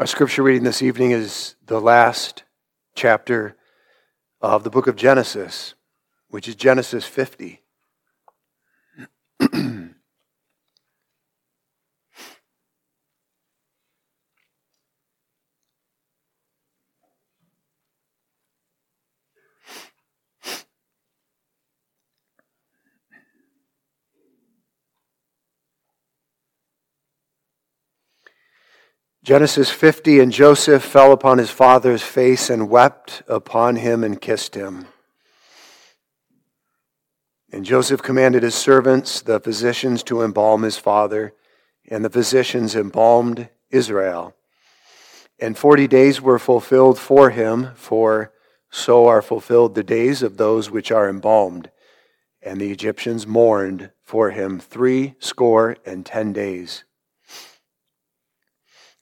Our scripture reading this evening is the last chapter of the book of Genesis, which is Genesis 50. Genesis 50, and Joseph fell upon his father's face and wept upon him and kissed him. And Joseph commanded his servants, the physicians, to embalm his father, and the physicians embalmed Israel. And 40 days were fulfilled for him, for so are fulfilled the days of those which are embalmed. And the Egyptians mourned for him 70 days.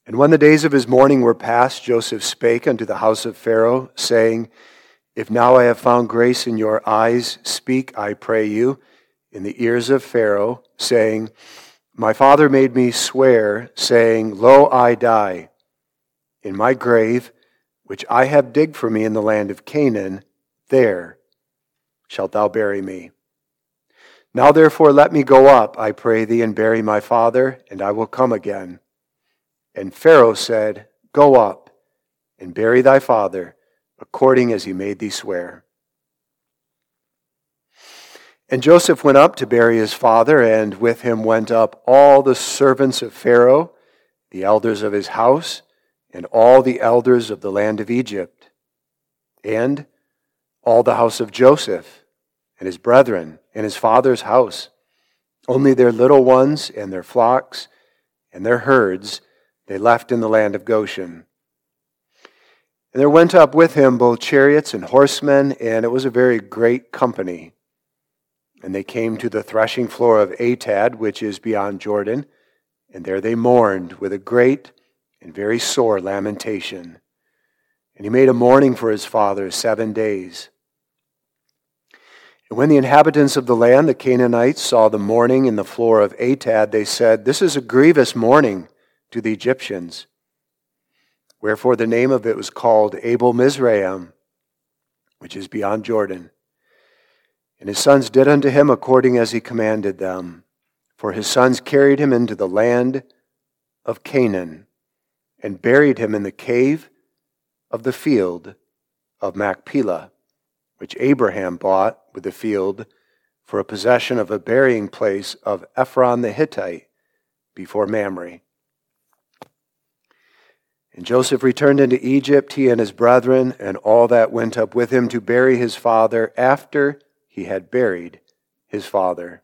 And when the days of his mourning were past, Joseph spake unto the house of Pharaoh, saying, If now I have found grace in your eyes, speak, I pray you, in the ears of Pharaoh, saying, My father made me swear, saying, Lo, I die. In my grave, which I have digged for me in the land of Canaan, there shalt thou bury me. Now therefore let me go up, I pray thee, and bury my father, and I will come again. And Pharaoh said, Go up and bury thy father, according as he made thee swear. And Joseph went up to bury his father, and with him went up all the servants of Pharaoh, the elders of his house, and all the elders of the land of Egypt, and all the house of Joseph, and his brethren, and his father's house, only their little ones, and their flocks, and their herds, they left in the land of Goshen. And there went up with him both chariots and horsemen, and it was a very great company. And they came to the threshing floor of Atad, which is beyond Jordan, and there they mourned with a great and very sore lamentation. And he made a mourning for his father 7 days. And when the inhabitants of the land, the Canaanites, saw the mourning in the floor of Atad, they said, This is a grievous mourning to the Egyptians. Wherefore the name of it was called Abel Mizraim, which is beyond Jordan. And his sons did unto him according as he commanded them. For his sons carried him into the land of Canaan, and buried him in the cave of the field of Machpelah, which Abraham bought with the field for a possession of a burying place of Ephron the Hittite before Mamre. And Joseph returned into Egypt, he and his brethren, and all that went up with him to bury his father after he had buried his father.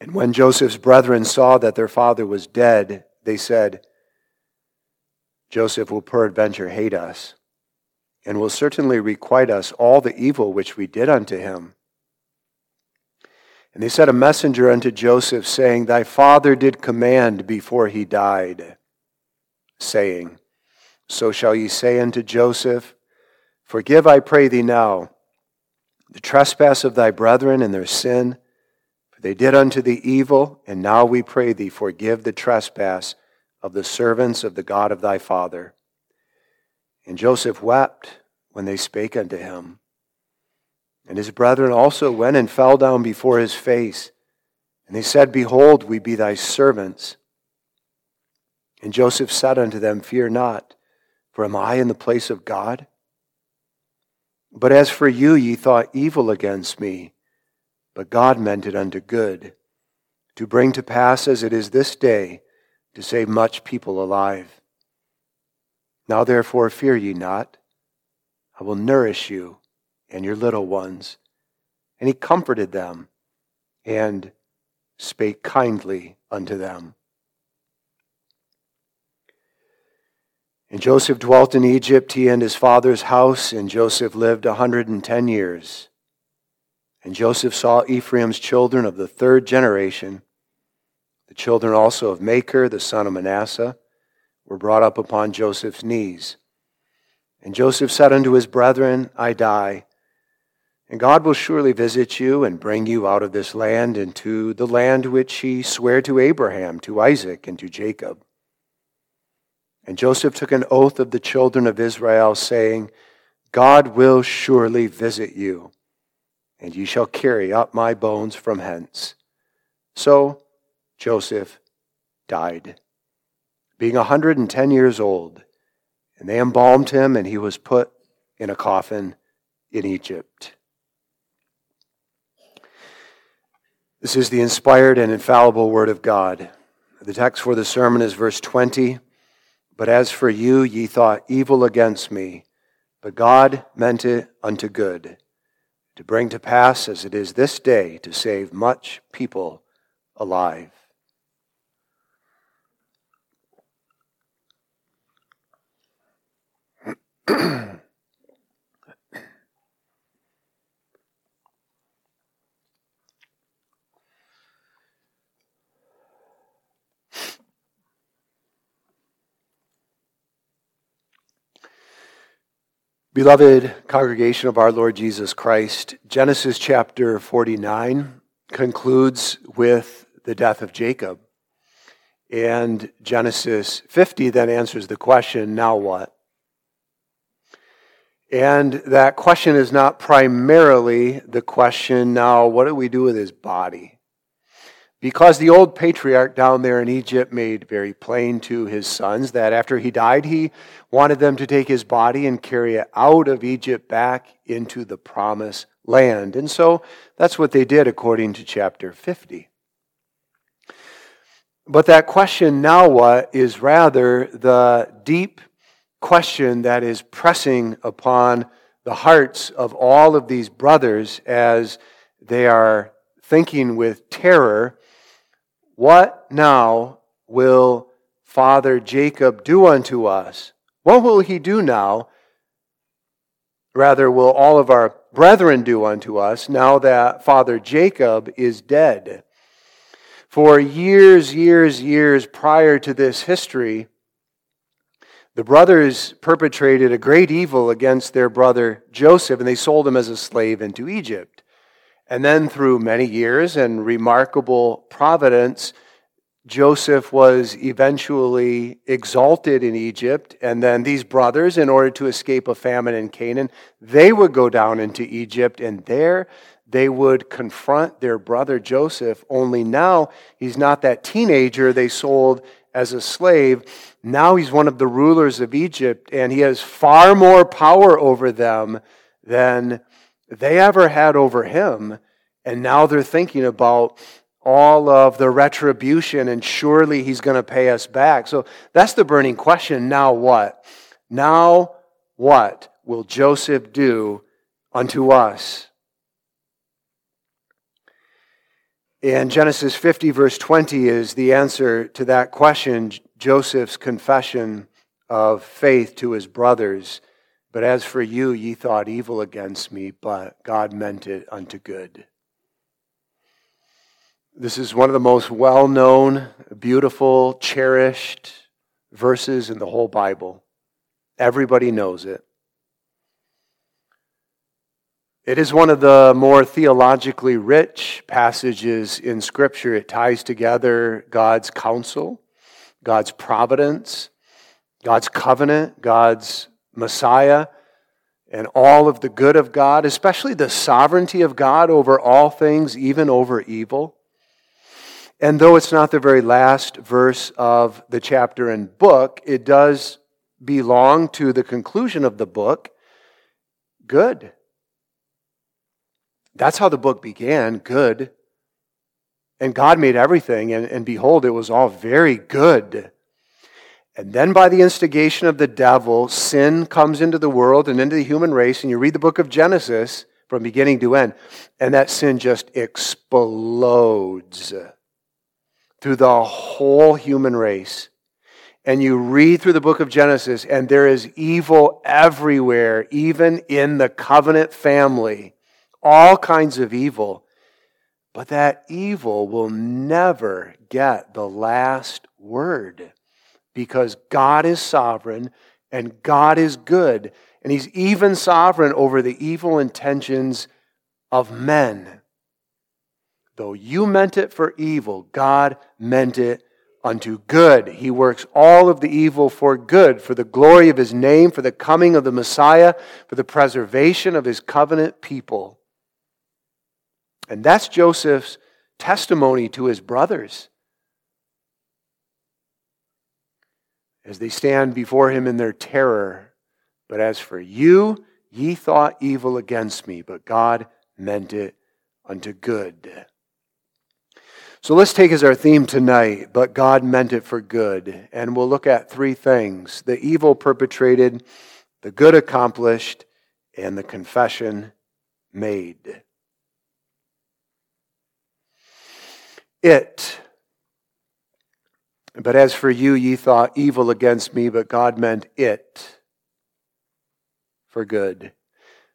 And when Joseph's brethren saw that their father was dead, they said, Joseph will peradventure hate us, and will certainly requite us all the evil which we did unto him. And they sent a messenger unto Joseph, saying, Thy father did command before he died, saying, So shall ye say unto Joseph, Forgive, I pray thee now, the trespass of thy brethren and their sin, for they did unto thee evil, and now we pray thee, forgive the trespass of the servants of the God of thy father. And Joseph wept when they spake unto him. And his brethren also went and fell down before his face. And they said, Behold, we be thy servants. And Joseph said unto them, Fear not, for am I in the place of God? But as for you, ye thought evil against me, but God meant it unto good, to bring to pass as it is this day, to save much people alive. Now therefore fear ye not, I will nourish you and your little ones. And he comforted them, and spake kindly unto them. And Joseph dwelt in Egypt, he and his father's house, and Joseph lived 110 years. And Joseph saw Ephraim's children of the third generation. The children also of Machir, the son of Manasseh, were brought up upon Joseph's knees. And Joseph said unto his brethren, I die. And God will surely visit you and bring you out of this land into the land which he swore to Abraham, to Isaac, and to Jacob. And Joseph took an oath of the children of Israel, saying, God will surely visit you, and ye shall carry up my bones from hence. So Joseph died, being 110 years old. And they embalmed him, and he was put in a coffin in Egypt. This is the inspired and infallible Word of God. The text for the sermon is verse 20. But as for you, ye thought evil against me, but God meant it unto good, to bring to pass as it is this day, to save much people alive. Beloved congregation of our Lord Jesus Christ, Genesis chapter 49 concludes with the death of Jacob. And Genesis 50 then answers the question, now what? And that question is not primarily the question, now what do we do with his body? Because the old patriarch down there in Egypt made very plain to his sons that after he died, he wanted them to take his body and carry it out of Egypt back into the promised land. And so that's what they did according to chapter 50. But that question, now what, is rather the deep question that is pressing upon the hearts of all of these brothers as they are thinking with terror, what now will Father Jacob do unto us? What will he do now? Rather, will all of our brethren do unto us now that Father Jacob is dead? For years prior to this history, the brothers perpetrated a great evil against their brother Joseph, and they sold him as a slave into Egypt. And then through many years and remarkable providence, Joseph was eventually exalted in Egypt, and then these brothers, in order to escape a famine in Canaan, they would go down into Egypt, and there they would confront their brother Joseph, only now he's not that teenager they sold as a slave. Now he's one of the rulers of Egypt, and he has far more power over them than they ever had over him. And now they're thinking about all of the retribution, and surely he's going to pay us back. So that's the burning question, now what? Now what will Joseph do unto us? And Genesis 50 verse 20 is the answer to that question, Joseph's confession of faith to his brothers. But as for you, ye thought evil against me, but God meant it unto good. This is one of the most well-known, beautiful, cherished verses in the whole Bible. Everybody knows it. It is one of the more theologically rich passages in Scripture. It ties together God's counsel, God's providence, God's covenant, God's Messiah, and all of the good of God, especially the sovereignty of God over all things, even over evil. And though it's not the very last verse of the chapter and book, it does belong to the conclusion of the book, good. That's how the book began, good. And God made everything, and behold, it was all very good. And then by the instigation of the devil, sin comes into the world and into the human race. And you read the book of Genesis from beginning to end, and that sin just explodes through the whole human race. And you read through the book of Genesis, and there is evil everywhere, even in the covenant family. All kinds of evil. But that evil will never get the last word, because God is sovereign and God is good. And he's even sovereign over the evil intentions of men. Though you meant it for evil, God meant it unto good. He works all of the evil for good, for the glory of his name, for the coming of the Messiah, for the preservation of his covenant people. And that's Joseph's testimony to his brothers as they stand before him in their terror. But as for you, ye thought evil against me, but God meant it unto good. So let's take as our theme tonight, but God meant it for good. And we'll look at three things: the evil perpetrated, the good accomplished, and the confession made. But as for you, ye thought evil against me, but God meant it for good.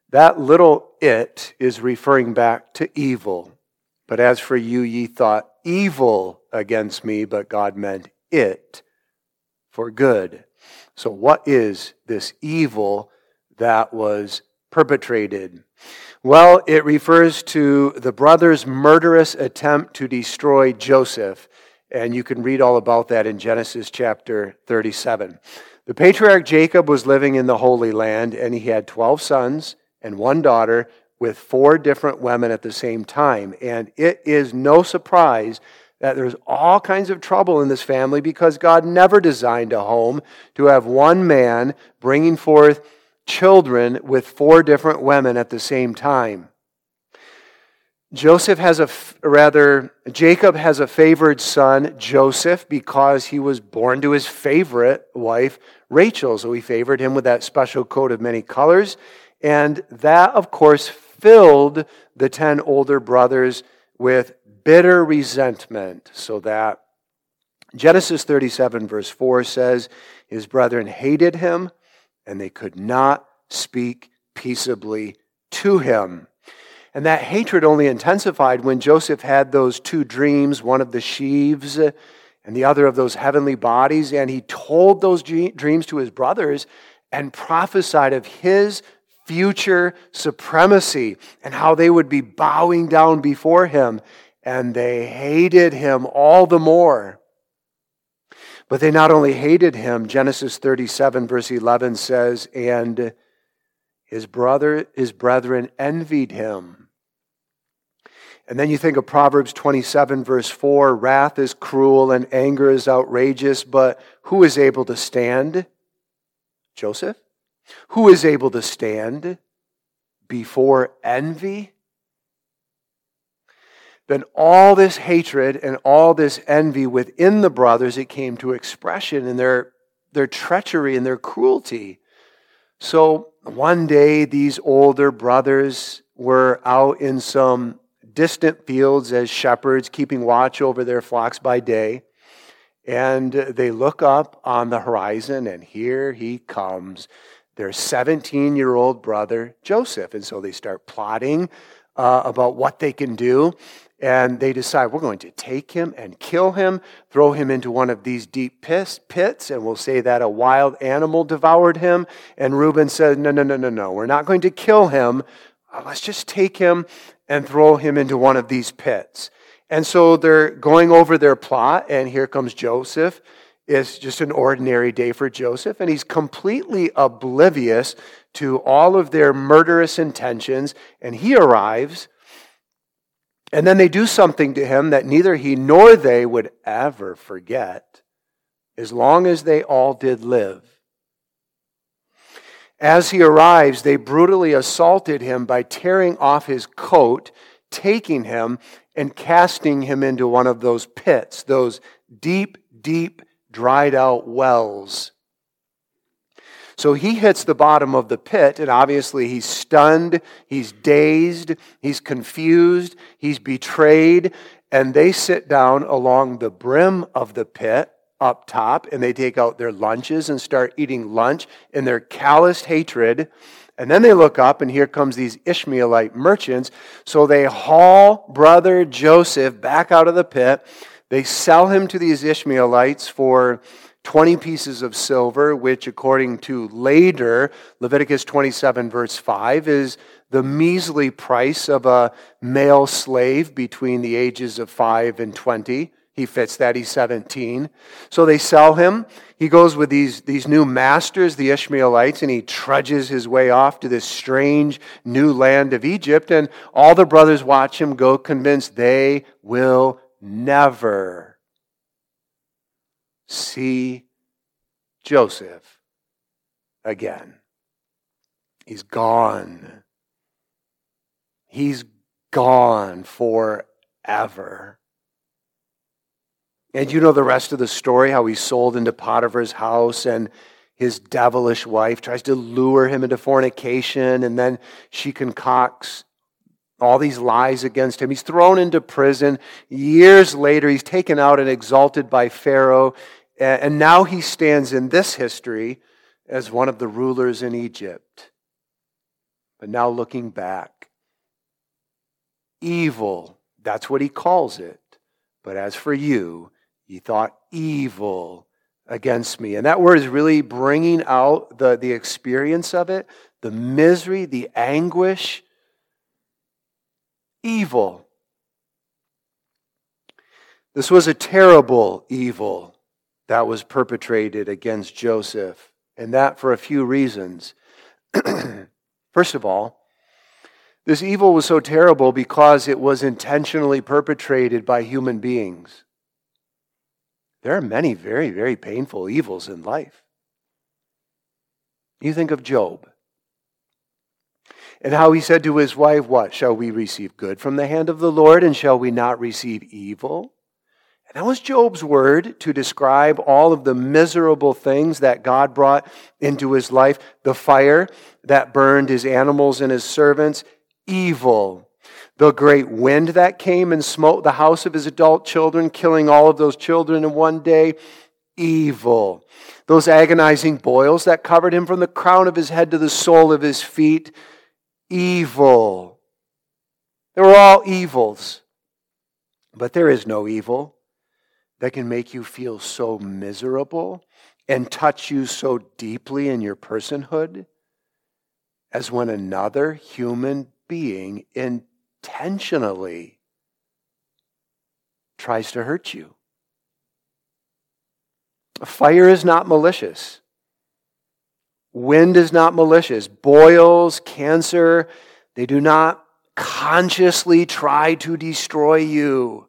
That little it is referring back to evil. But as for you, ye thought evil against me, but God meant it for good. So what is this evil that was perpetrated? Well, it refers to the brothers' murderous attempt to destroy Joseph. And you can read all about that in Genesis chapter 37. The patriarch Jacob was living in the Holy Land, and he had 12 sons and one daughter with 4 different women at the same time. And it is no surprise that there's all kinds of trouble in this family, because God never designed a home to have one man bringing forth children with 4 different women at the same time. Jacob has a favored son, Joseph, because he was born to his favorite wife, Rachel. So he favored him with that special coat of many colors. And that, of course, filled the 10 older brothers with bitter resentment, so that Genesis 37 verse 4 says, his brethren hated him, and they could not speak peaceably to him. And that hatred only intensified when Joseph had those 2 dreams, one of the sheaves and the other of those heavenly bodies. And he told those dreams to his brothers and prophesied of his future supremacy and how they would be bowing down before him. And they hated him all the more. But they not only hated him, Genesis 37 verse 11 says, and his brethren envied him. And then you think of Proverbs 27 verse 4, wrath is cruel and anger is outrageous, but who is able to stand? Joseph? Who is able to stand before envy? Then all this hatred and all this envy within the brothers, it came to expression in their treachery and their cruelty. So one day these older brothers were out in some distant fields as shepherds, keeping watch over their flocks by day. And they look up on the horizon, and here he comes, their 17-year-old brother, Joseph. And so they start plotting about what they can do. And they decide, we're going to take him and kill him, throw him into one of these deep pits, and we'll say that a wild animal devoured him. And Reuben says, no, we're not going to kill him. Let's just take him and throw him into one of these pits. And so they're going over their plot, and here comes Joseph. It's just an ordinary day for Joseph, and he's completely oblivious to all of their murderous intentions, and he arrives. And then they do something to him that neither he nor they would ever forget, as long as they all did live. As he arrives, they brutally assaulted him by tearing off his coat, taking him, and casting him into one of those pits, those deep, deep, dried-out wells. So he hits the bottom of the pit, and obviously he's stunned, he's dazed, he's confused, he's betrayed, and they sit down along the brim of the pit up top, and they take out their lunches and start eating lunch in their calloused hatred. And then they look up, and here comes these Ishmaelite merchants. So they haul brother Joseph back out of the pit. They sell him to these Ishmaelites for 20 pieces of silver, which according to later, Leviticus 27 verse 5, is the measly price of a male slave between the ages of 5 and 20. He fits that, he's 17. So they sell him. He goes with these new masters, the Ishmaelites, and he trudges his way off to this strange new land of Egypt. And all the brothers watch him go, convinced they will never see Joseph again. He's gone. He's gone forever. And you know the rest of the story, how he's sold into Potiphar's house and his devilish wife tries to lure him into fornication, and then she concocts all these lies against him. He's thrown into prison. Years later, he's taken out and exalted by Pharaoh, and now he stands in this history as one of the rulers in Egypt. But now looking back, evil, that's what he calls it. But as for you, ye thought evil against me. And that word is really bringing out the experience of it, the misery, the anguish. Evil. This was a terrible evil that was perpetrated against Joseph, and that for a few reasons. First of all, this evil was so terrible because it was intentionally perpetrated by human beings. There are many very, very painful evils in life. You think of Job and how he said to his wife, what? Shall we receive good from the hand of the Lord, and shall we not receive evil? And that was Job's word to describe all of the miserable things that God brought into his life. The fire that burned his animals and his servants, evil. The great wind that came and smote the house of his adult children, killing all of those children in one day, evil. Those agonizing boils that covered him from the crown of his head to the sole of his feet, evil. They were all evils. But there is no evil that can make you feel so miserable and touch you so deeply in your personhood as when another human being intentionally tries to hurt you. Fire is not malicious. Wind is not malicious. Boils, cancer, they do not consciously try to destroy you.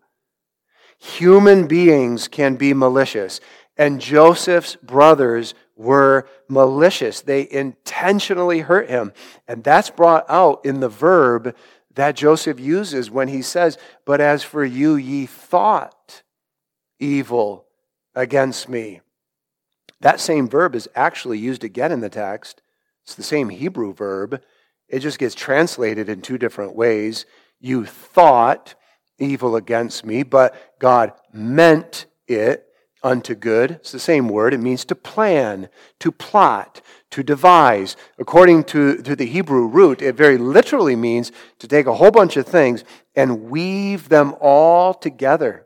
Human beings can be malicious, and Joseph's brothers were malicious. They intentionally hurt him, and that's brought out in the verb that Joseph uses when he says, but as for you, ye thought evil against me. That same verb is actually used again in the text. It's the same Hebrew verb. It just gets translated in two different ways. You thought evil against me, but God meant it unto good. It's the same word. It means to plan, to plot, to devise. According to the Hebrew root, it very literally means to take a whole bunch of things and weave them all together.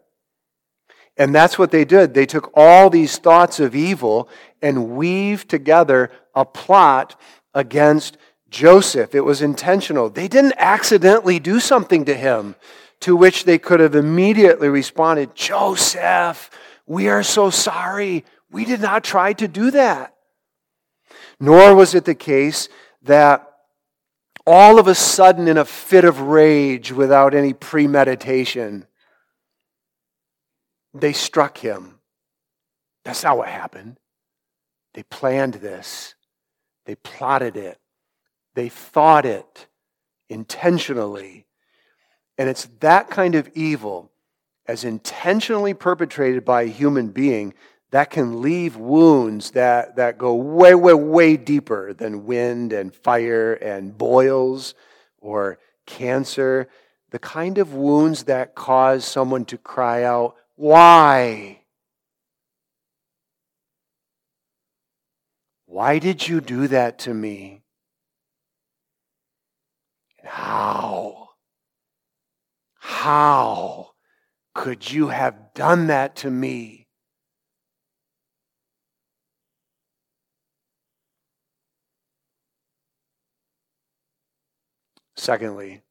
And that's what they did. They took all these thoughts of evil and weaved together a plot against Joseph. It was intentional. They didn't accidentally do something to him to which they could have immediately responded, Joseph, we are so sorry. We did not try to do that. Nor was it the case that all of a sudden, in a fit of rage without any premeditation, they struck him. That's not what happened. They planned this. They plotted it. They thought it intentionally. And it's that kind of evil, as intentionally perpetrated by a human being, that can leave wounds that go way, way, way deeper than wind and fire and boils or cancer. The kind of wounds that cause someone to cry out, why? Why did you do that to me? How could you have done that to me? Secondly,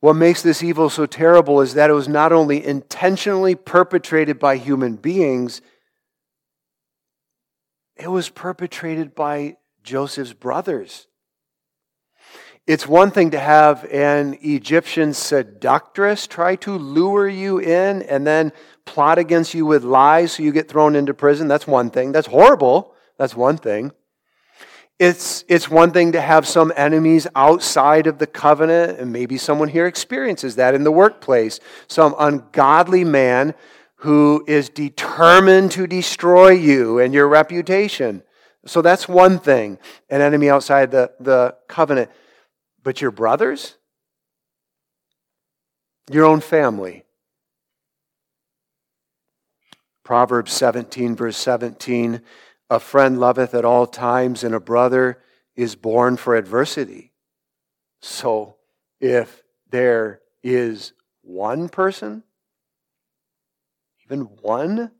what makes this evil so terrible is that it was not only intentionally perpetrated by human beings, it was perpetrated by Joseph's brothers. It's one thing to have an Egyptian seductress try to lure you in and then plot against you with lies so you get thrown into prison. That's one thing. That's horrible. That's one thing. It's one thing to have some enemies outside of the covenant, and maybe someone here experiences that in the workplace. Some ungodly man who is determined to destroy you and your reputation. So that's one thing, an enemy outside the covenant. But your brothers? Your own family? Proverbs 17, verse 17, a friend loveth at all times, and a brother is born for adversity. So if there is one person, even one,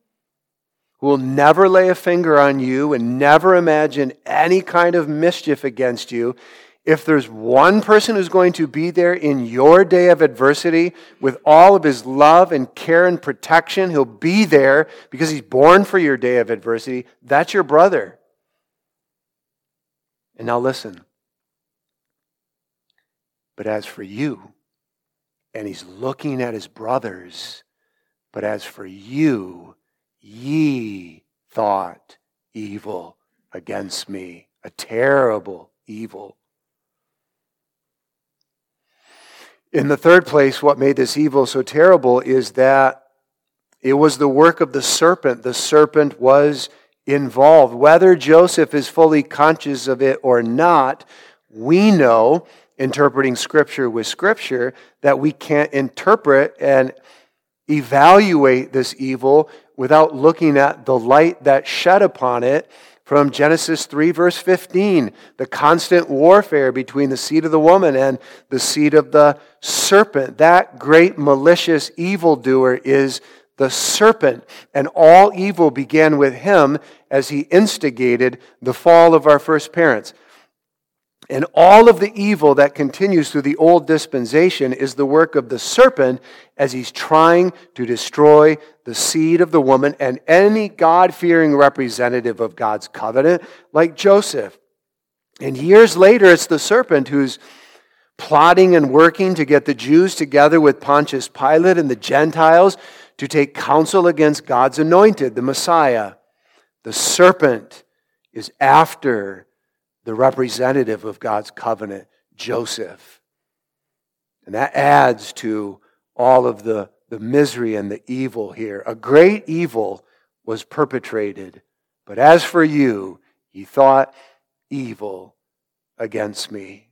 who will never lay a finger on you and never imagine any kind of mischief against you, if there's one person who's going to be there in your day of adversity with all of his love and care and protection, he'll be there because he's born for your day of adversity. That's your brother. And now listen. But as for you, and he's looking at his brothers, but as for you, ye thought evil against me, a terrible evil. In the third place, what made this evil so terrible is that it was the work of the serpent. The serpent was involved. Whether Joseph is fully conscious of it or not, we know, interpreting Scripture with Scripture, that we can't interpret and evaluate this evil without looking at the light that shed upon it. From Genesis 3, verse 15, the constant warfare between the seed of the woman and the seed of the serpent. That great malicious evildoer is the serpent, and all evil began with him as he instigated the fall of our first parents. And all of the evil that continues through the old dispensation is the work of the serpent as he's trying to destroy the seed of the woman and any God-fearing representative of God's covenant like Joseph. And years later, it's the serpent who's plotting and working to get the Jews together with Pontius Pilate and the Gentiles to take counsel against God's anointed, the Messiah. The serpent is after the representative of God's covenant, Joseph. And that adds to all of the misery and the evil here. A great evil was perpetrated, but as for you, ye thought evil against me.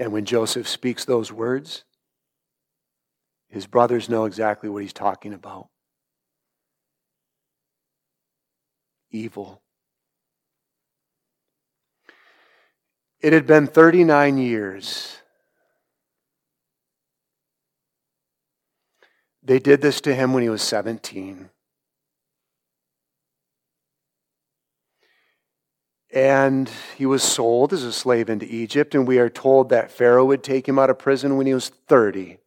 And when Joseph speaks those words, his brothers know exactly what he's talking about. Evil. It had been 39 years. They did this to him when he was 17. And he was sold as a slave into Egypt, and we are told that Pharaoh would take him out of prison when he was 30.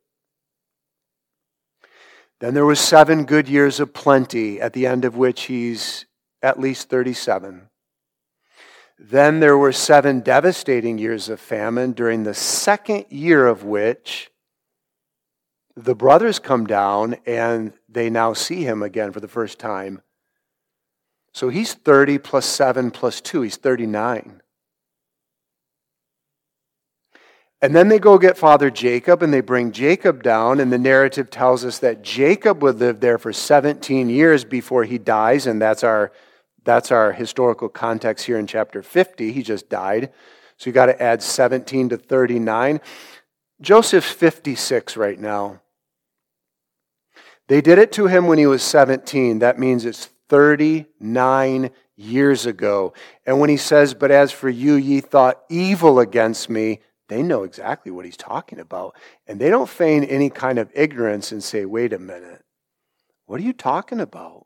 Then there were 7 good years of plenty, at the end of which he's at least 37. Then there were 7 devastating years of famine, during the second year of which the brothers come down and they now see him again for the first time. So he's 30 plus 7 plus 2, he's 39. And then they go get Father Jacob, and they bring Jacob down, and the narrative tells us that Jacob would live there for 17 years before he dies, and that's our historical context here in chapter 50. He just died. So you got to add 17 to 39. Joseph's 56 right now. They did it to him when he was 17. That means it's 39 years ago. And when he says, "But as for you, ye thought evil against me," they know exactly what he's talking about. And they don't feign any kind of ignorance and say, "Wait a minute, what are you talking about?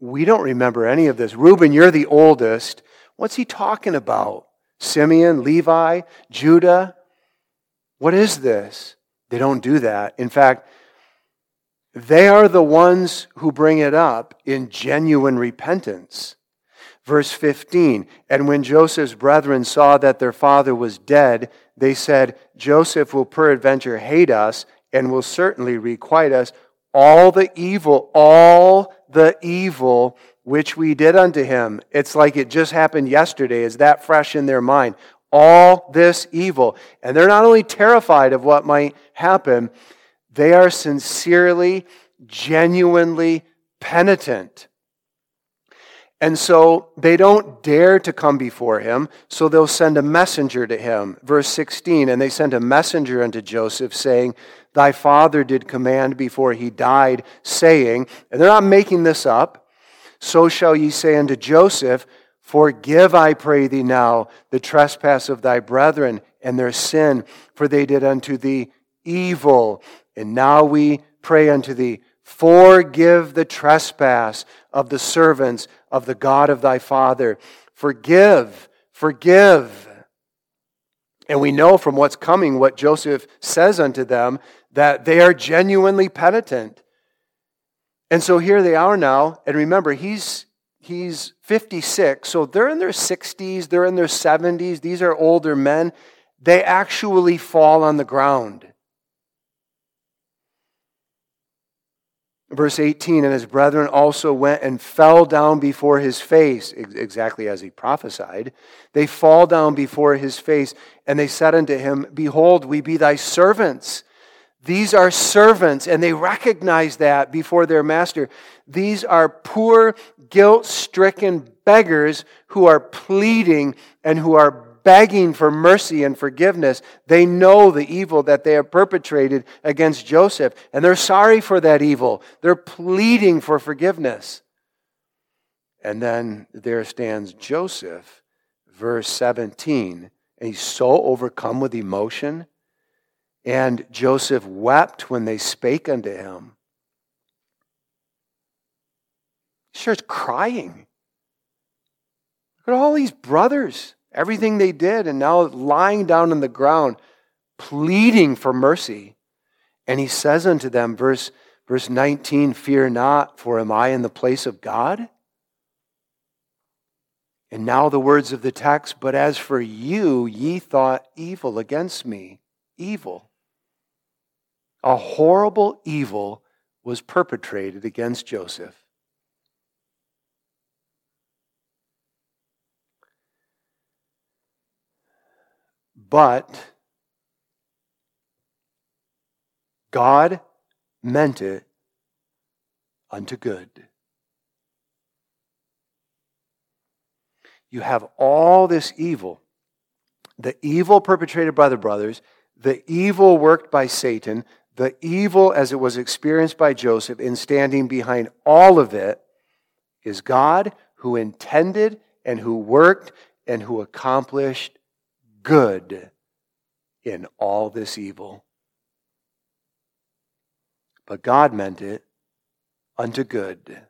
We don't remember any of this. Reuben, you're the oldest. What's he talking about? Simeon, Levi, Judah? What is this? They don't do that. In fact, they are the ones who bring it up in genuine repentance. Verse 15, and when Joseph's brethren saw that their father was dead, they said, Joseph will peradventure hate us and will certainly requite us all the evil which we did unto him. It's like it just happened yesterday. Is that fresh in their mind? All this evil. And they're not only terrified of what might happen, they are sincerely, genuinely penitent. And so they don't dare to come before him, so they'll send a messenger to him. Verse 16, and they sent a messenger unto Joseph, saying, thy father did command before he died, saying, and they're not making this up, so shall ye say unto Joseph, forgive, I pray thee now, the trespass of thy brethren and their sin, for they did unto thee evil. And now we pray unto thee, forgive the trespass of the servants of the God of thy father. Forgive. And we know from what's coming, what Joseph says unto them, that they are genuinely penitent. And so here they are now. And remember, he's 56. So they're in their 60s. They're in their 70s. These are older men. They actually fall on the ground. Verse 18, and his brethren also went and fell down before his face, exactly as he prophesied. They fall down before his face, and they said unto him, behold, we be thy servants. These are servants, and they recognize that before their master. These are poor, guilt-stricken beggars who are pleading and who are begging for mercy and forgiveness. They know the evil that they have perpetrated against Joseph, and they're sorry for that evil. They're pleading for forgiveness. And then there stands Joseph, verse 17, and he's so overcome with emotion. And Joseph wept when they spake unto him. He starts crying. Look at all these brothers. Everything they did, and now lying down on the ground, pleading for mercy. And he says unto them, verse 19, fear not, for am I in the place of God? And now the words of the text, but as for you, ye thought evil against me. Evil. A horrible evil was perpetrated against Joseph. But God meant it unto good. You have all this evil, the evil perpetrated by the brothers, the evil worked by Satan, the evil as it was experienced by Joseph, and standing behind all of it is God, who intended and who worked and who accomplished good in all this evil. But God meant it unto good.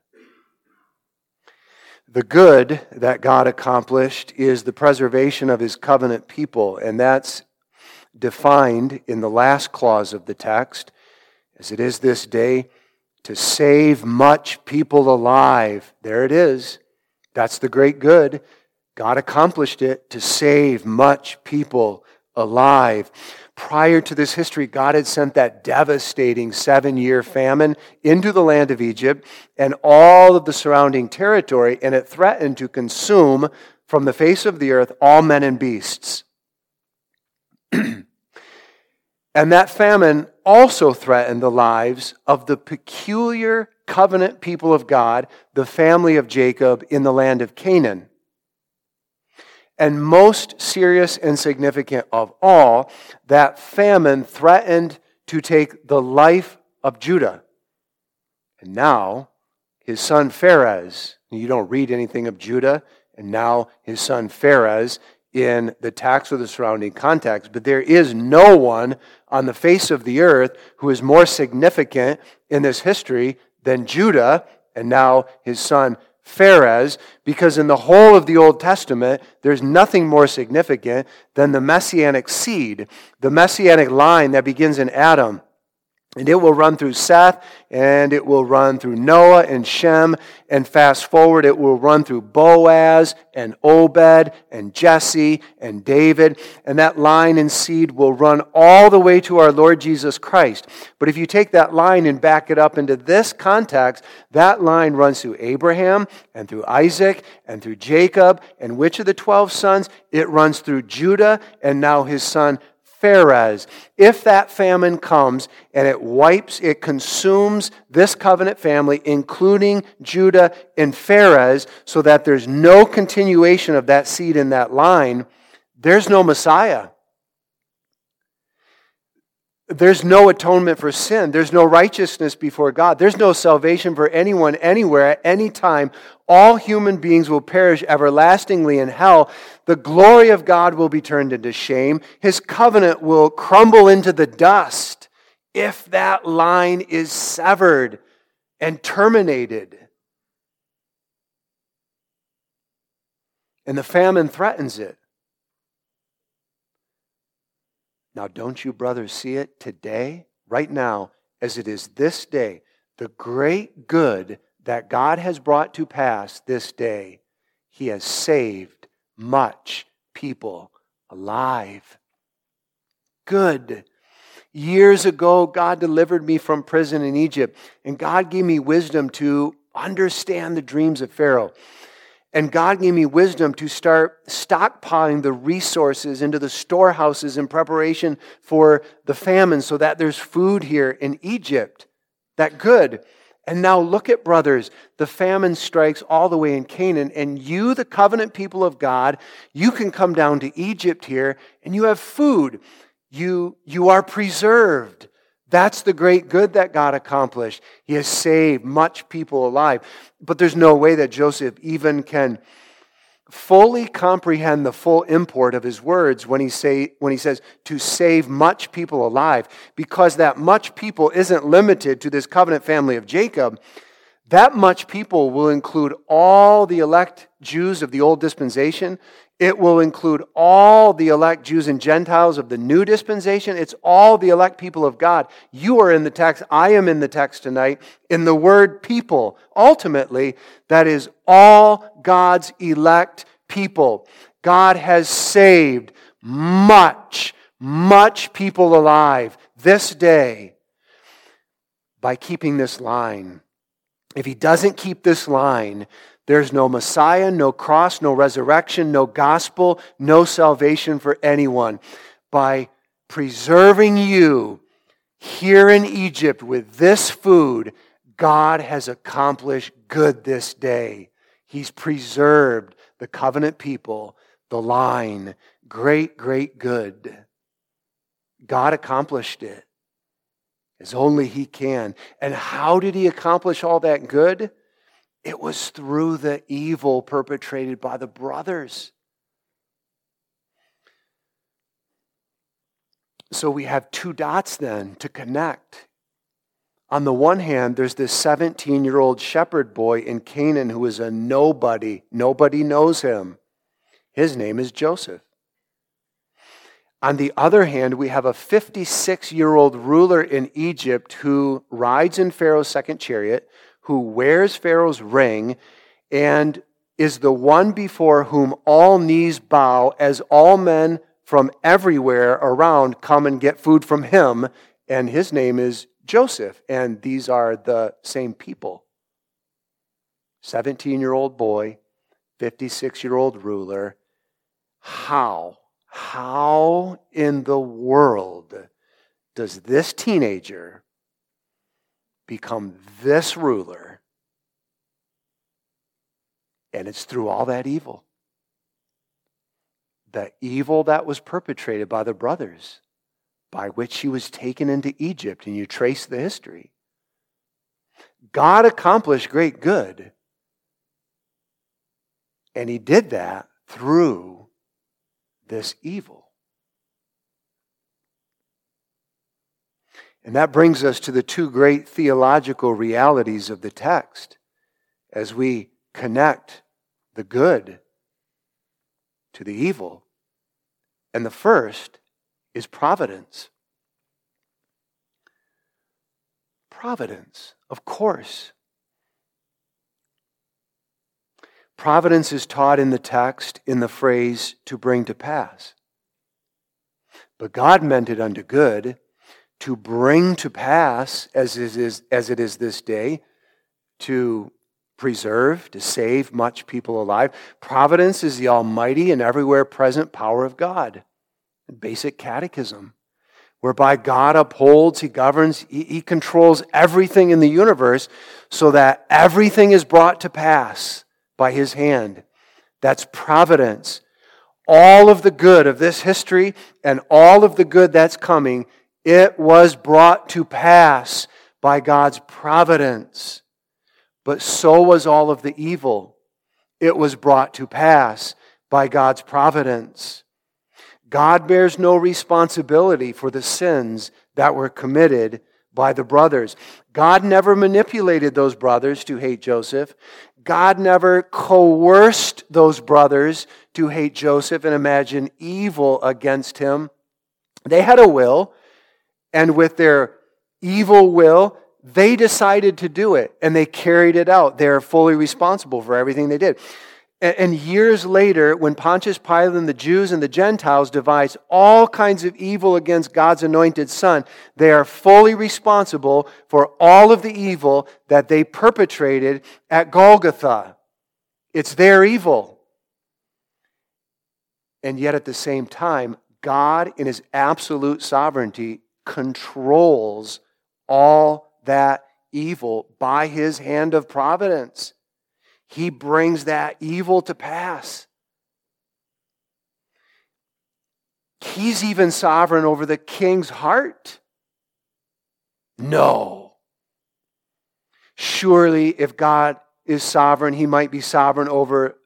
The good that God accomplished is the preservation of his covenant people, and that's defined in the last clause of the text, as it is this day, to save much people alive. There it is. That's the great good. God accomplished it to save much people alive. Prior to this history, God had sent that devastating 7-year famine into the land of Egypt and all of the surrounding territory, and it threatened to consume from the face of the earth all men and beasts. And that famine also threatened the lives of the peculiar covenant people of God, the family of Jacob in the land of Canaan. And most serious and significant of all, that famine threatened to take the life of Judah. And now, his son Pharez, you don't read anything of Judah, and now his son Pharez in the text or the surrounding context, but there is no one on the face of the earth who is more significant in this history than Judah and now his son Pharez, because in the whole of the Old Testament, there's nothing more significant than the Messianic seed, the Messianic line that begins in Adam. And it will run through Seth, and it will run through Noah and Shem, and fast forward, it will run through Boaz and Obed and Jesse and David, and that line and seed will run all the way to our Lord Jesus Christ. But if you take that line and back it up into this context, that line runs through Abraham and through Isaac and through Jacob, and which of the 12 sons? It runs through Judah, and now his son Pharez. If that famine comes and it consumes this covenant family, including Judah and Pharez, so that there's no continuation of that seed in that line, there's no Messiah. There's no atonement for sin. There's no righteousness before God. There's no salvation for anyone, anywhere, at any time. All human beings will perish everlastingly in hell. The glory of God will be turned into shame. His covenant will crumble into the dust if that line is severed and terminated. And the famine threatens it. Now, don't you, brothers, see it today, right now, as it is this day, the great good that God has brought to pass this day. He has saved much people alive. Good. Years ago, God delivered me from prison in Egypt, and God gave me wisdom to understand the dreams of Pharaoh. And God gave me wisdom to start stockpiling the resources into the storehouses in preparation for the famine so that there's food here in Egypt. That good. And now look at, brothers, the famine strikes all the way in Canaan, and you, the covenant people of God, you can come down to Egypt here and you have food. You are preserved. That's the great good that God accomplished. He has saved much people alive. But there's no way that Joseph even can fully comprehend the full import of his words when he says to save much people alive, because that much people isn't limited to this covenant family of Jacob. That much people will include all the elect Jews of the old dispensation. It will include all the elect Jews and Gentiles of the new dispensation. It's all the elect people of God. You are in the text. I am in the text tonight. In the word people, ultimately, that is all God's elect people. God has saved much, much people alive this day by keeping this line. If he doesn't keep this line, there's no Messiah, no cross, no resurrection, no gospel, no salvation for anyone. By preserving you here in Egypt with this food, God has accomplished good this day. He's preserved the covenant people, the line. Great, great good. God accomplished it as only he can. And how did he accomplish all that good? It was through the evil perpetrated by the brothers. So we have two dots then to connect. On the one hand, there's this 17-year-old shepherd boy in Canaan who is a nobody. Nobody knows him. His name is Joseph. On the other hand, we have a 56-year-old ruler in Egypt who rides in Pharaoh's second chariot, who wears Pharaoh's ring, and is the one before whom all knees bow as all men from everywhere around come and get food from him, and his name is Joseph, and these are the same people. 17-year-old boy, 56-year-old ruler. How in the world does this teenager become this ruler? And it's through all that evil. The evil that was perpetrated by the brothers, by which he was taken into Egypt, and you trace the history. God accomplished great good, and he did that through this evil. And that brings us to the two great theological realities of the text. as we connect the good to the evil. And the first is providence. Providence, of course. Providence is taught in the text in the phrase to bring to pass. But God meant it unto good to bring to pass, as it is this day, to preserve, to save much people alive. Providence is the almighty and everywhere present power of God. Basic catechism, whereby God upholds, He governs, He controls everything in the universe so that everything is brought to pass by His hand. That's providence. All of the good of this history and all of the good that's coming, it was brought to pass by God's providence. But so was all of the evil. It was brought to pass by God's providence. God bears no responsibility for the sins that were committed by the brothers. God never manipulated those brothers to hate Joseph. God never coerced those brothers to hate Joseph and imagine evil against him. They had a will, and with their evil will, they decided to do it, and they carried it out. They are fully responsible for everything they did. And years later, when Pontius Pilate and the Jews and the Gentiles devised all kinds of evil against God's anointed son, they are fully responsible for all of the evil that they perpetrated at Golgotha. It's their evil. And yet at the same time, God in His absolute sovereignty controls all that evil by His hand of providence. He brings that evil to pass. He's even sovereign over the king's heart. No. Surely, if God is sovereign, He might be sovereign over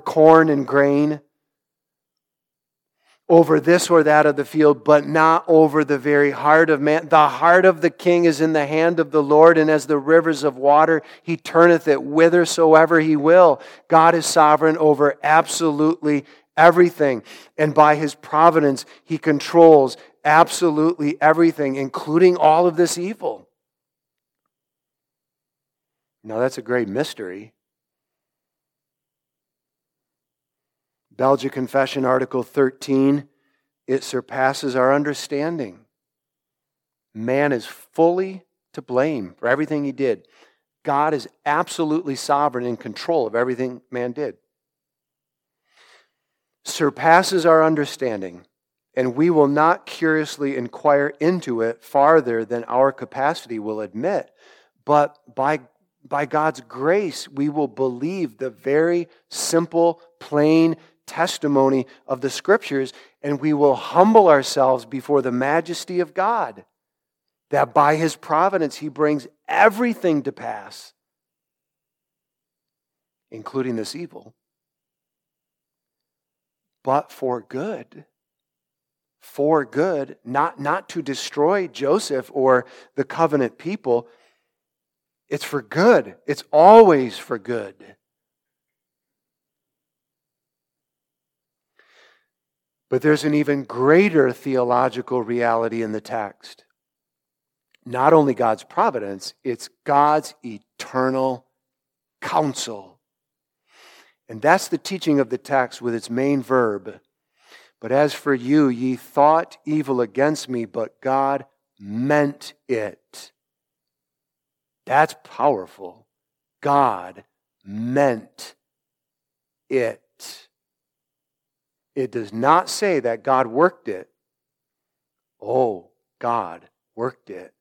corn and grain, over this or that of the field, but not over the very heart of man. The heart of the king is in the hand of the Lord, and as the rivers of water, He turneth it whithersoever He will. God is sovereign over absolutely everything, and by His providence, He controls absolutely everything, including all of this evil. Now, that's a great mystery. Belgian Confession, Article 13, it surpasses our understanding. Man is fully to blame for everything he did. God is absolutely sovereign in control of everything man did. Surpasses our understanding, and we will not curiously inquire into it farther than our capacity will admit, but by God's grace, we will believe the very simple, plain testimony of the Scriptures, and we will humble ourselves before the majesty of God, that by His providence He brings everything to pass, including this evil, but for good, not to destroy Joseph or the covenant people. It's for good. It's always for good. But there's an even greater theological reality in the text. Not only God's providence, it's God's eternal counsel. And that's the teaching of the text with its main verb. But as for you, ye thought evil against me, but God meant it. That's powerful. God meant it. It does not say that God worked it. Oh, God worked it.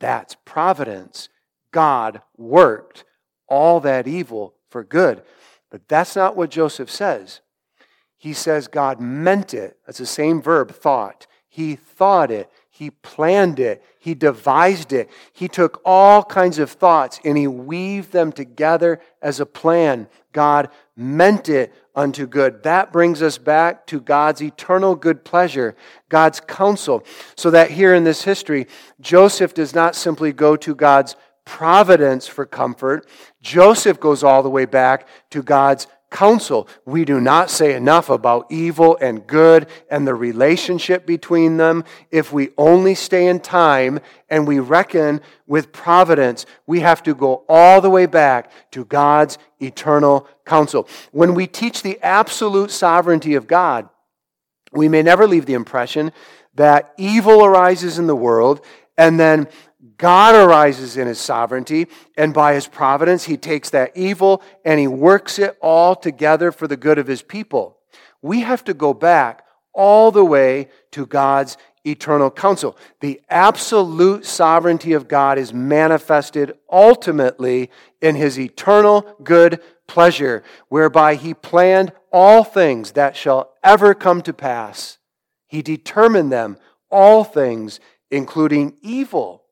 That's providence. God worked all that evil for good. But that's not what Joseph says. He says God meant it. That's the same verb, thought. He thought it. He planned it. He devised it. He took all kinds of thoughts and He weaved them together as a plan. God meant it unto good. That brings us back to God's eternal good pleasure, God's counsel, so that here in this history, Joseph does not simply go to God's providence for comfort. Joseph goes all the way back to God's counsel. We do not say enough about evil and good and the relationship between them. If we only stay in time and we reckon with providence, we have to go all the way back to God's eternal counsel. When we teach the absolute sovereignty of God, we may never leave the impression that evil arises in the world and then God arises in his sovereignty, and by his providence, he takes that evil and he works it all together for the good of his people. We have to go back all the way to God's eternal counsel. The absolute sovereignty of God is manifested ultimately in his eternal good pleasure, whereby he planned all things that shall ever come to pass. He determined them, all things, including evil.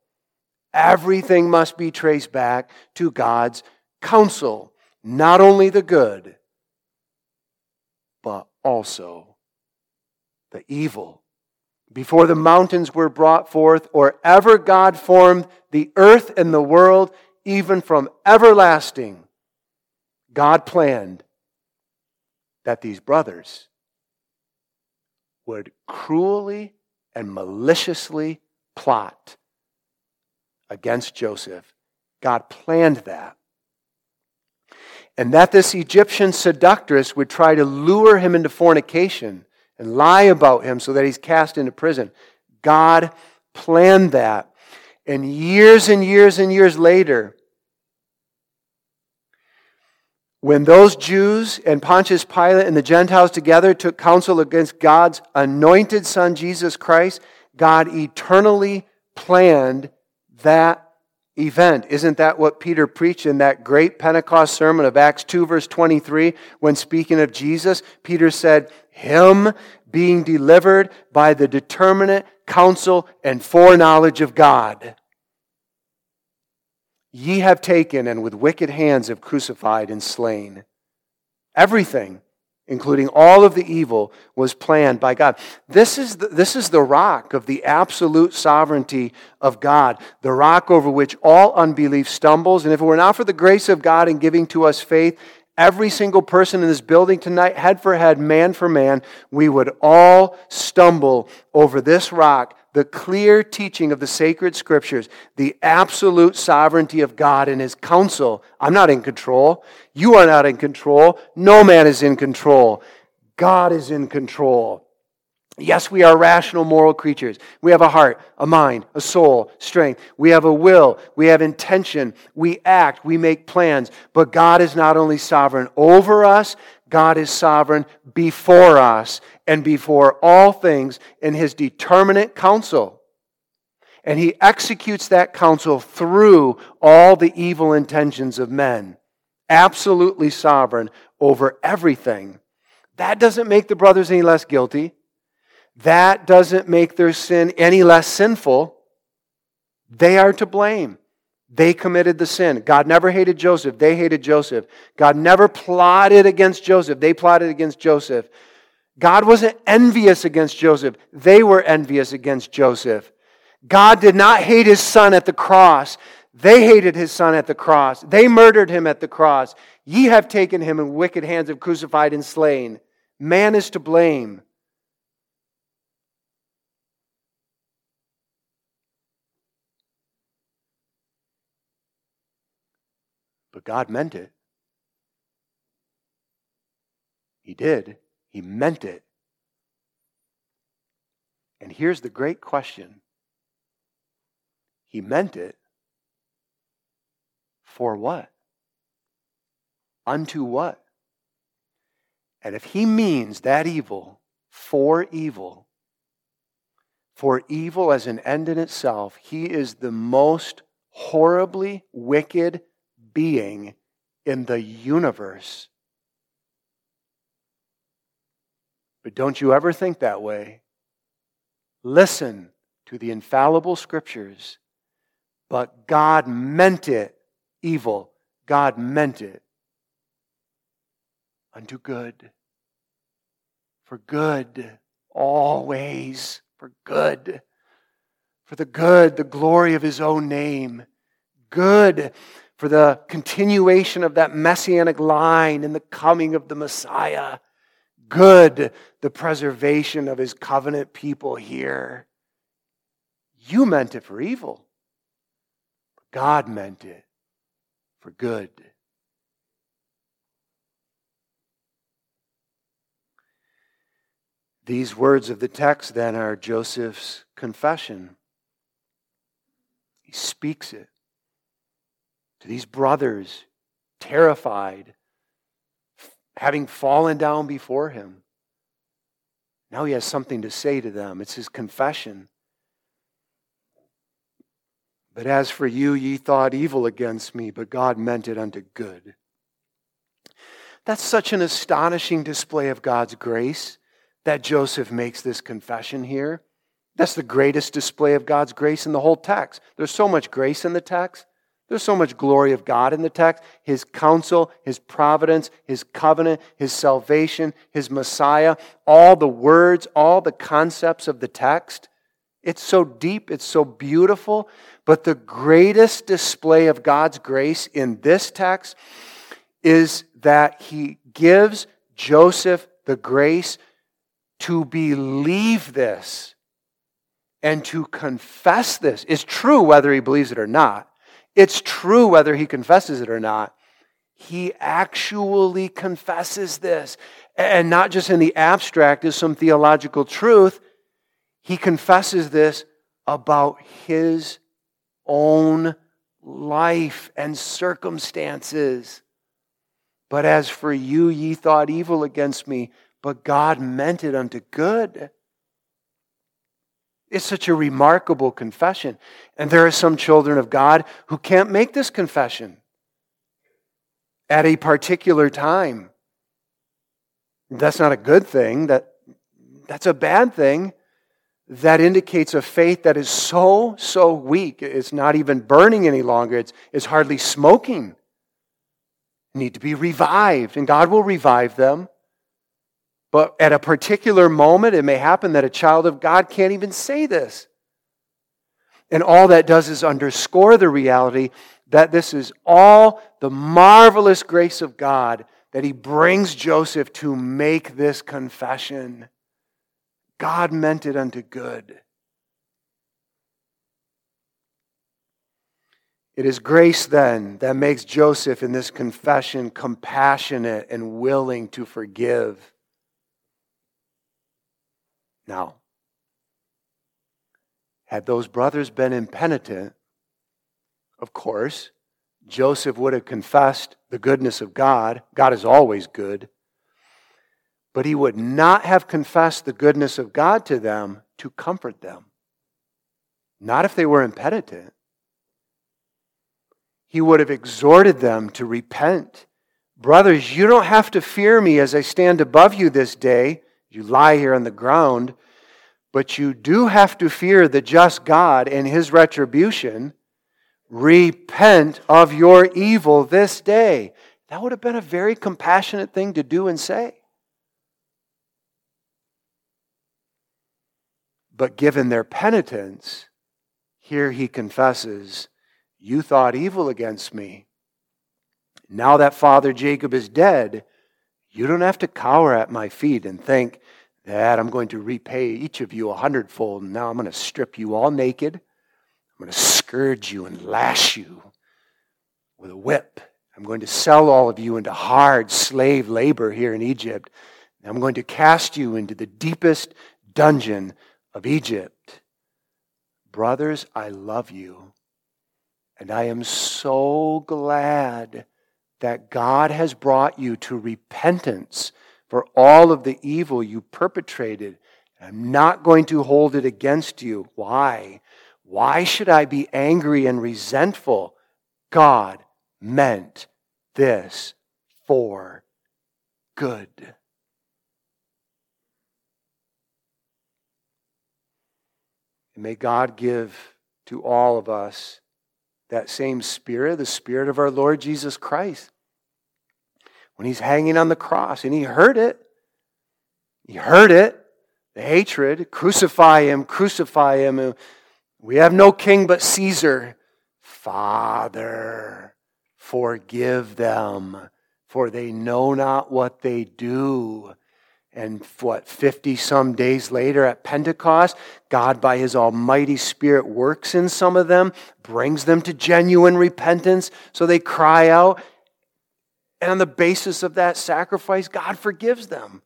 Everything must be traced back to God's counsel, not only the good, but also the evil. Before the mountains were brought forth, or ever God formed the earth and the world, even from everlasting, God planned that these brothers would cruelly and maliciously plot against Joseph. God planned that. And that this Egyptian seductress would try to lure him into fornication and lie about him so that he's cast into prison. God planned that. And years and years later, when those Jews and Pontius Pilate and the Gentiles together took counsel against God's anointed Son, Jesus Christ, God eternally planned that event. Isn't that what Peter preached in that great Pentecost sermon of Acts 2 verse 23? When speaking of Jesus, Peter said, him being delivered by the determinate counsel and foreknowledge of God. Ye have taken and with wicked hands have crucified and slain. Everything, including all of the evil, was planned by God. This is the rock of the absolute sovereignty of God, the rock over which all unbelief stumbles. And if it were not for the grace of God in giving to us faith, every single person in this building tonight, head for head, man for man, we would all stumble over this rock, the clear teaching of the sacred scriptures, the absolute sovereignty of God and his counsel. I'm not in control. You are not in control. No man is in control. God is in control. Yes, we are rational, moral creatures. We have a heart, a mind, a soul, strength. We have a will. We have intention. We act. We make plans. But God is not only sovereign over us, God is sovereign before us and before all things in his determinate counsel. And he executes that counsel through all the evil intentions of men. Absolutely sovereign over everything. That doesn't make the brothers any less guilty. That doesn't make their sin any less sinful. They are to blame. They committed the sin. God never hated Joseph. They hated Joseph. God never plotted against Joseph. They plotted against Joseph. God wasn't envious against Joseph. They were envious against Joseph. God did not hate his son at the cross. They hated his son at the cross. They murdered him at the cross. Ye have taken him and wicked hands have crucified and slain. Man is to blame. But God meant it. He did. He meant it. And here's the great question. He meant it for what? Unto what? And if he means that evil for evil, for evil as an end in itself, he is the most horribly wicked being in the universe. But don't you ever think that way. Listen to the infallible scriptures. But God meant it evil. God meant it unto good. For good. Always. For good. For the good, the glory of his own name. good for the continuation of that messianic line and the coming of the Messiah. Good, the preservation of his covenant people here. You meant it for evil, but God meant it for good. These words of the text then are Joseph's confession. He speaks it to these brothers, terrified, having fallen down before him. Now he has something to say to them. It's his confession. But as for you, ye thought evil against me, but God meant it unto good. That's such an astonishing display of God's grace that Joseph makes this confession here. That's the greatest display of God's grace in the whole text. There's so much grace in the text. There's so much glory of God in the text. His counsel, His providence, His covenant, His salvation, His Messiah, all the words, all the concepts of the text. It's so deep, it's so beautiful. But the greatest display of God's grace in this text is that He gives Joseph the grace to believe this and to confess this. It's true whether he believes it or not. It's true whether he confesses it or not. He actually confesses this. And not just in the abstract as some theological truth. He confesses this about his own life and circumstances. But as for you, ye thought evil against me, but God meant it unto good. It's such a remarkable confession. And there are some children of God who can't make this confession at a particular time. That's not a good thing. That's a bad thing. That indicates a faith that is so weak. It's not even burning any longer. It's hardly smoking. Need to be revived. And God will revive them. But at a particular moment, it may happen that a child of God can't even say this. And all that does is underscore the reality that this is all the marvelous grace of God that He brings Joseph to make this confession. God meant it unto good. It is grace then that makes Joseph in this confession compassionate and willing to forgive. Now, had those brothers been impenitent, of course, Joseph would have confessed the goodness of God. God is always good. But he would not have confessed the goodness of God to them to comfort them. Not if they were impenitent. He would have exhorted them to repent. Brothers, you don't have to fear me as I stand above you this day. You lie here on the ground, but you do have to fear the just God and His retribution. Repent of your evil this day. That would have been a very compassionate thing to do and say. But given their penitence, here he confesses, you thought evil against me. Now that father Jacob is dead, you don't have to cower at my feet and think that I'm going to repay each of you 100-fold. And now I'm going to strip you all naked. I'm going to scourge you and lash you with a whip. I'm going to sell all of you into hard slave labor here in Egypt. And I'm going to cast you into the deepest dungeon of Egypt. Brothers, I love you. And I am so glad that God has brought you to repentance for all of the evil you perpetrated. I'm not going to hold it against you. Why? Why should I be angry and resentful? God meant this for good. And may God give to all of us that same Spirit, the Spirit of our Lord Jesus Christ. When He's hanging on the cross, and He heard it. He heard it. The hatred. Crucify Him, crucify Him. We have no king but Caesar. Father, forgive them, for they know not what they do. And 50-some days later at Pentecost, God by His almighty Spirit works in some of them, brings them to genuine repentance, so they cry out. And on the basis of that sacrifice, God forgives them.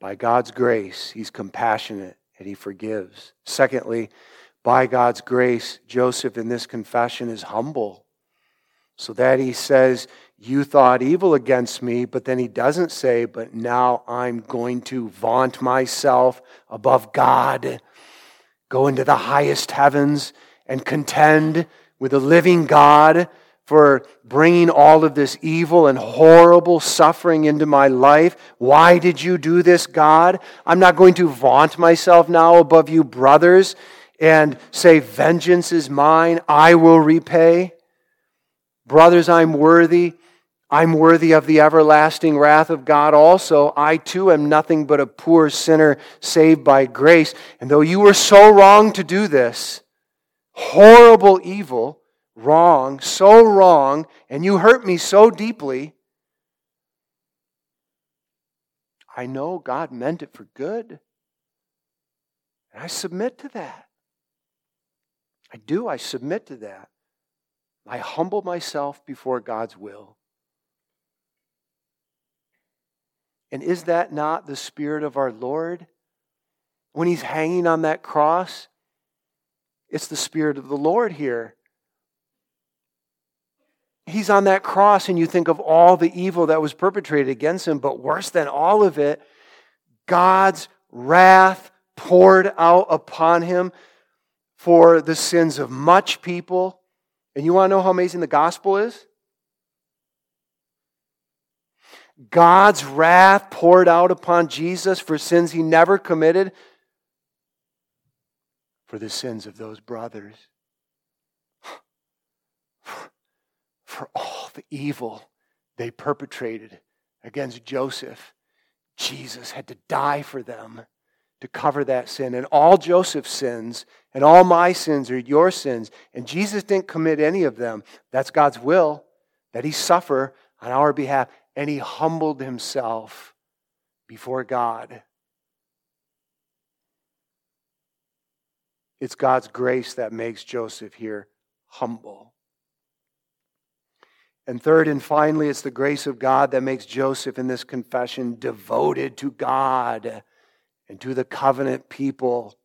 By God's grace, He's compassionate and He forgives. Secondly, by God's grace, Joseph in this confession is humble. So that he says, you thought evil against me, but then he doesn't say, but now I'm going to vaunt myself above God, go into the highest heavens and contend with the living God for bringing all of this evil and horrible suffering into my life. Why did you do this, God? I'm not going to vaunt myself now above you, brothers, and say, vengeance is mine, I will repay. Brothers, I'm worthy. I'm worthy of the everlasting wrath of God also. I too am nothing but a poor sinner saved by grace. And though you were so wrong to do this, horrible evil, wrong, so wrong, and you hurt me so deeply, I know God meant it for good. And I submit to that. I submit to that. I humble myself before God's will. And is that not the spirit of our Lord? When He's hanging on that cross, it's the Spirit of the Lord here. He's on that cross and you think of all the evil that was perpetrated against Him, but worse than all of it, God's wrath poured out upon Him for the sins of much people. And you want to know how amazing the gospel is? God's wrath poured out upon Jesus for sins He never committed, for the sins of those brothers. For all the evil they perpetrated against Joseph, Jesus had to die for them to cover that sin. And all Joseph's sins and all my sins are your sins. And Jesus didn't commit any of them. That's God's will, that He suffer on our behalf. And He humbled Himself before God. It's God's grace that makes Joseph here humble. And third and finally, it's the grace of God that makes Joseph in this confession devoted to God and to the covenant people.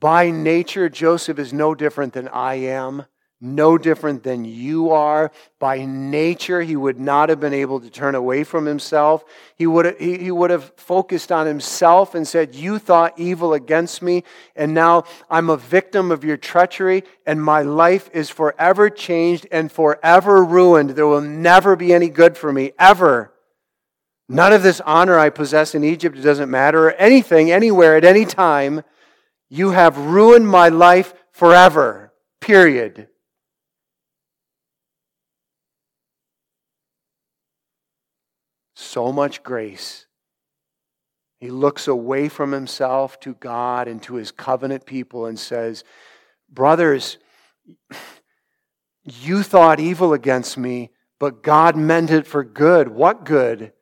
By nature, Joseph is no different than I am, no different than you are. By nature, he would not have been able to turn away from himself. He would have focused on himself and said, you thought evil against me, and now I'm a victim of your treachery, and my life is forever changed and forever ruined. There will never be any good for me, ever. None of this honor I possess in Egypt, it doesn't matter, or anything, anywhere, at any time. You have ruined my life forever, period. So much grace. He looks away from himself to God and to His covenant people and says, brothers, you thought evil against me, but God meant it for good. What good?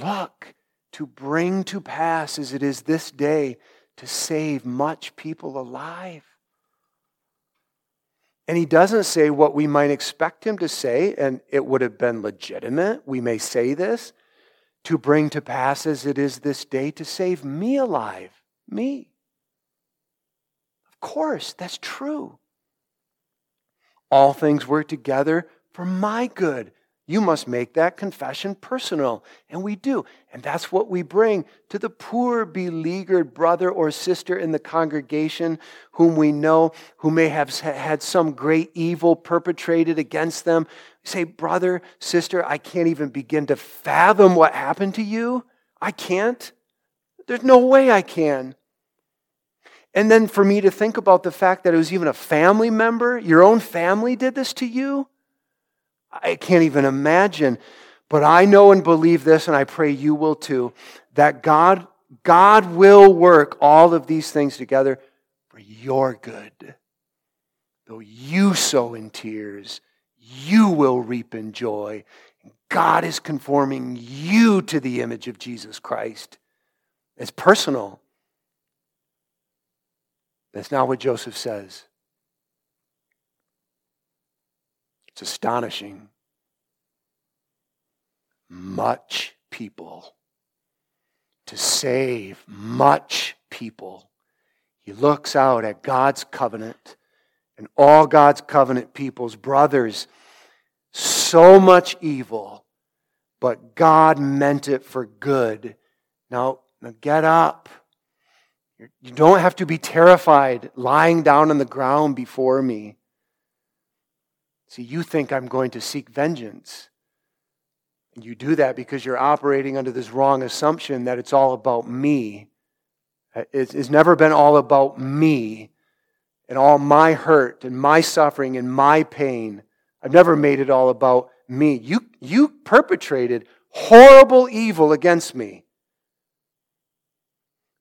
Look, to bring to pass as it is this day, to save much people alive. And he doesn't say what we might expect him to say, and it would have been legitimate. We may say this, to bring to pass as it is this day, to save me alive, me. Of course, that's true. All things work together for my good. You must make that confession personal. And we do. And that's what we bring to the poor, beleaguered brother or sister in the congregation whom we know, who may have had some great evil perpetrated against them. We say, brother, sister, I can't even begin to fathom what happened to you. I can't. There's no way I can. And then for me to think about the fact that it was even a family member, your own family did this to you, I can't even imagine, but I know and believe this, and I pray you will too, that God God will work all of these things together for your good. Though you sow in tears, you will reap in joy. God is conforming you to the image of Jesus Christ. It's personal. That's not what Joseph says. It's astonishing. Much people. To save much people. He looks out at God's covenant and all God's covenant people's brothers. So much evil, but God meant it for good. Now get up. You don't have to be terrified lying down on the ground before me. See, you think I'm going to seek vengeance. And you do that because you're operating under this wrong assumption that it's all about me. It's never been all about me and all my hurt and my suffering and my pain. I've never made it all about me. You perpetrated horrible evil against me.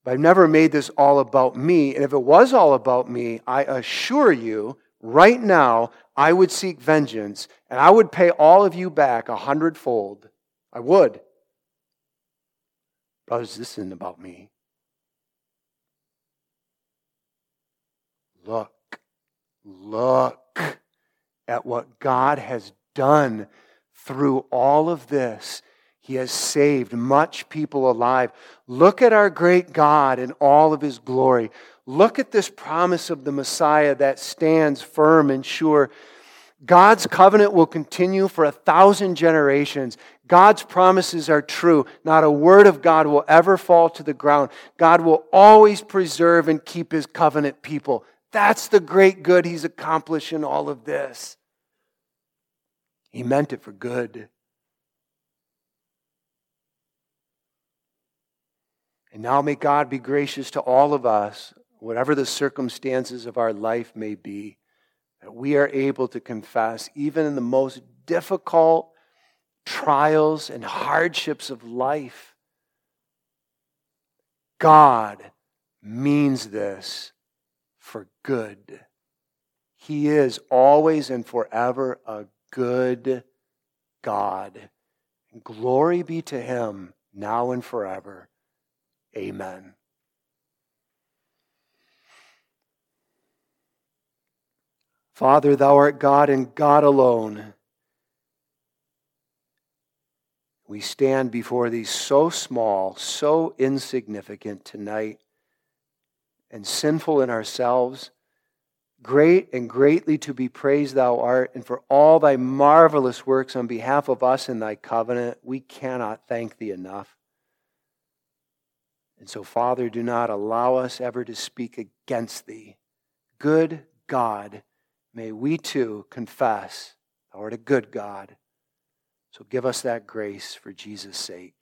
But I've never made this all about me. And if it was all about me, I assure you, right now, I would seek vengeance and I would pay all of you back 100-fold. I would. Brothers, this isn't about me. Look at what God has done through all of this. He has saved much people alive. Look at our great God in all of his glory. Look at this promise of the Messiah that stands firm and sure. God's covenant will continue for 1,000 generations. God's promises are true. Not a word of God will ever fall to the ground. God will always preserve and keep his covenant people. That's the great good he's accomplished in all of this. He meant it for good. And now may God be gracious to all of us, whatever the circumstances of our life may be, that we are able to confess, even in the most difficult trials and hardships of life, God means this for good. He is always and forever a good God. Glory be to him now and forever. Amen. Father, thou art God and God alone. We stand before thee so small, so insignificant tonight, and sinful in ourselves. Great and greatly to be praised thou art, and for all thy marvelous works on behalf of us in thy covenant, we cannot thank thee enough. And so, Father, do not allow us ever to speak against thee. Good God, may we too confess thou art a good God. So give us that grace for Jesus' sake.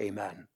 Amen.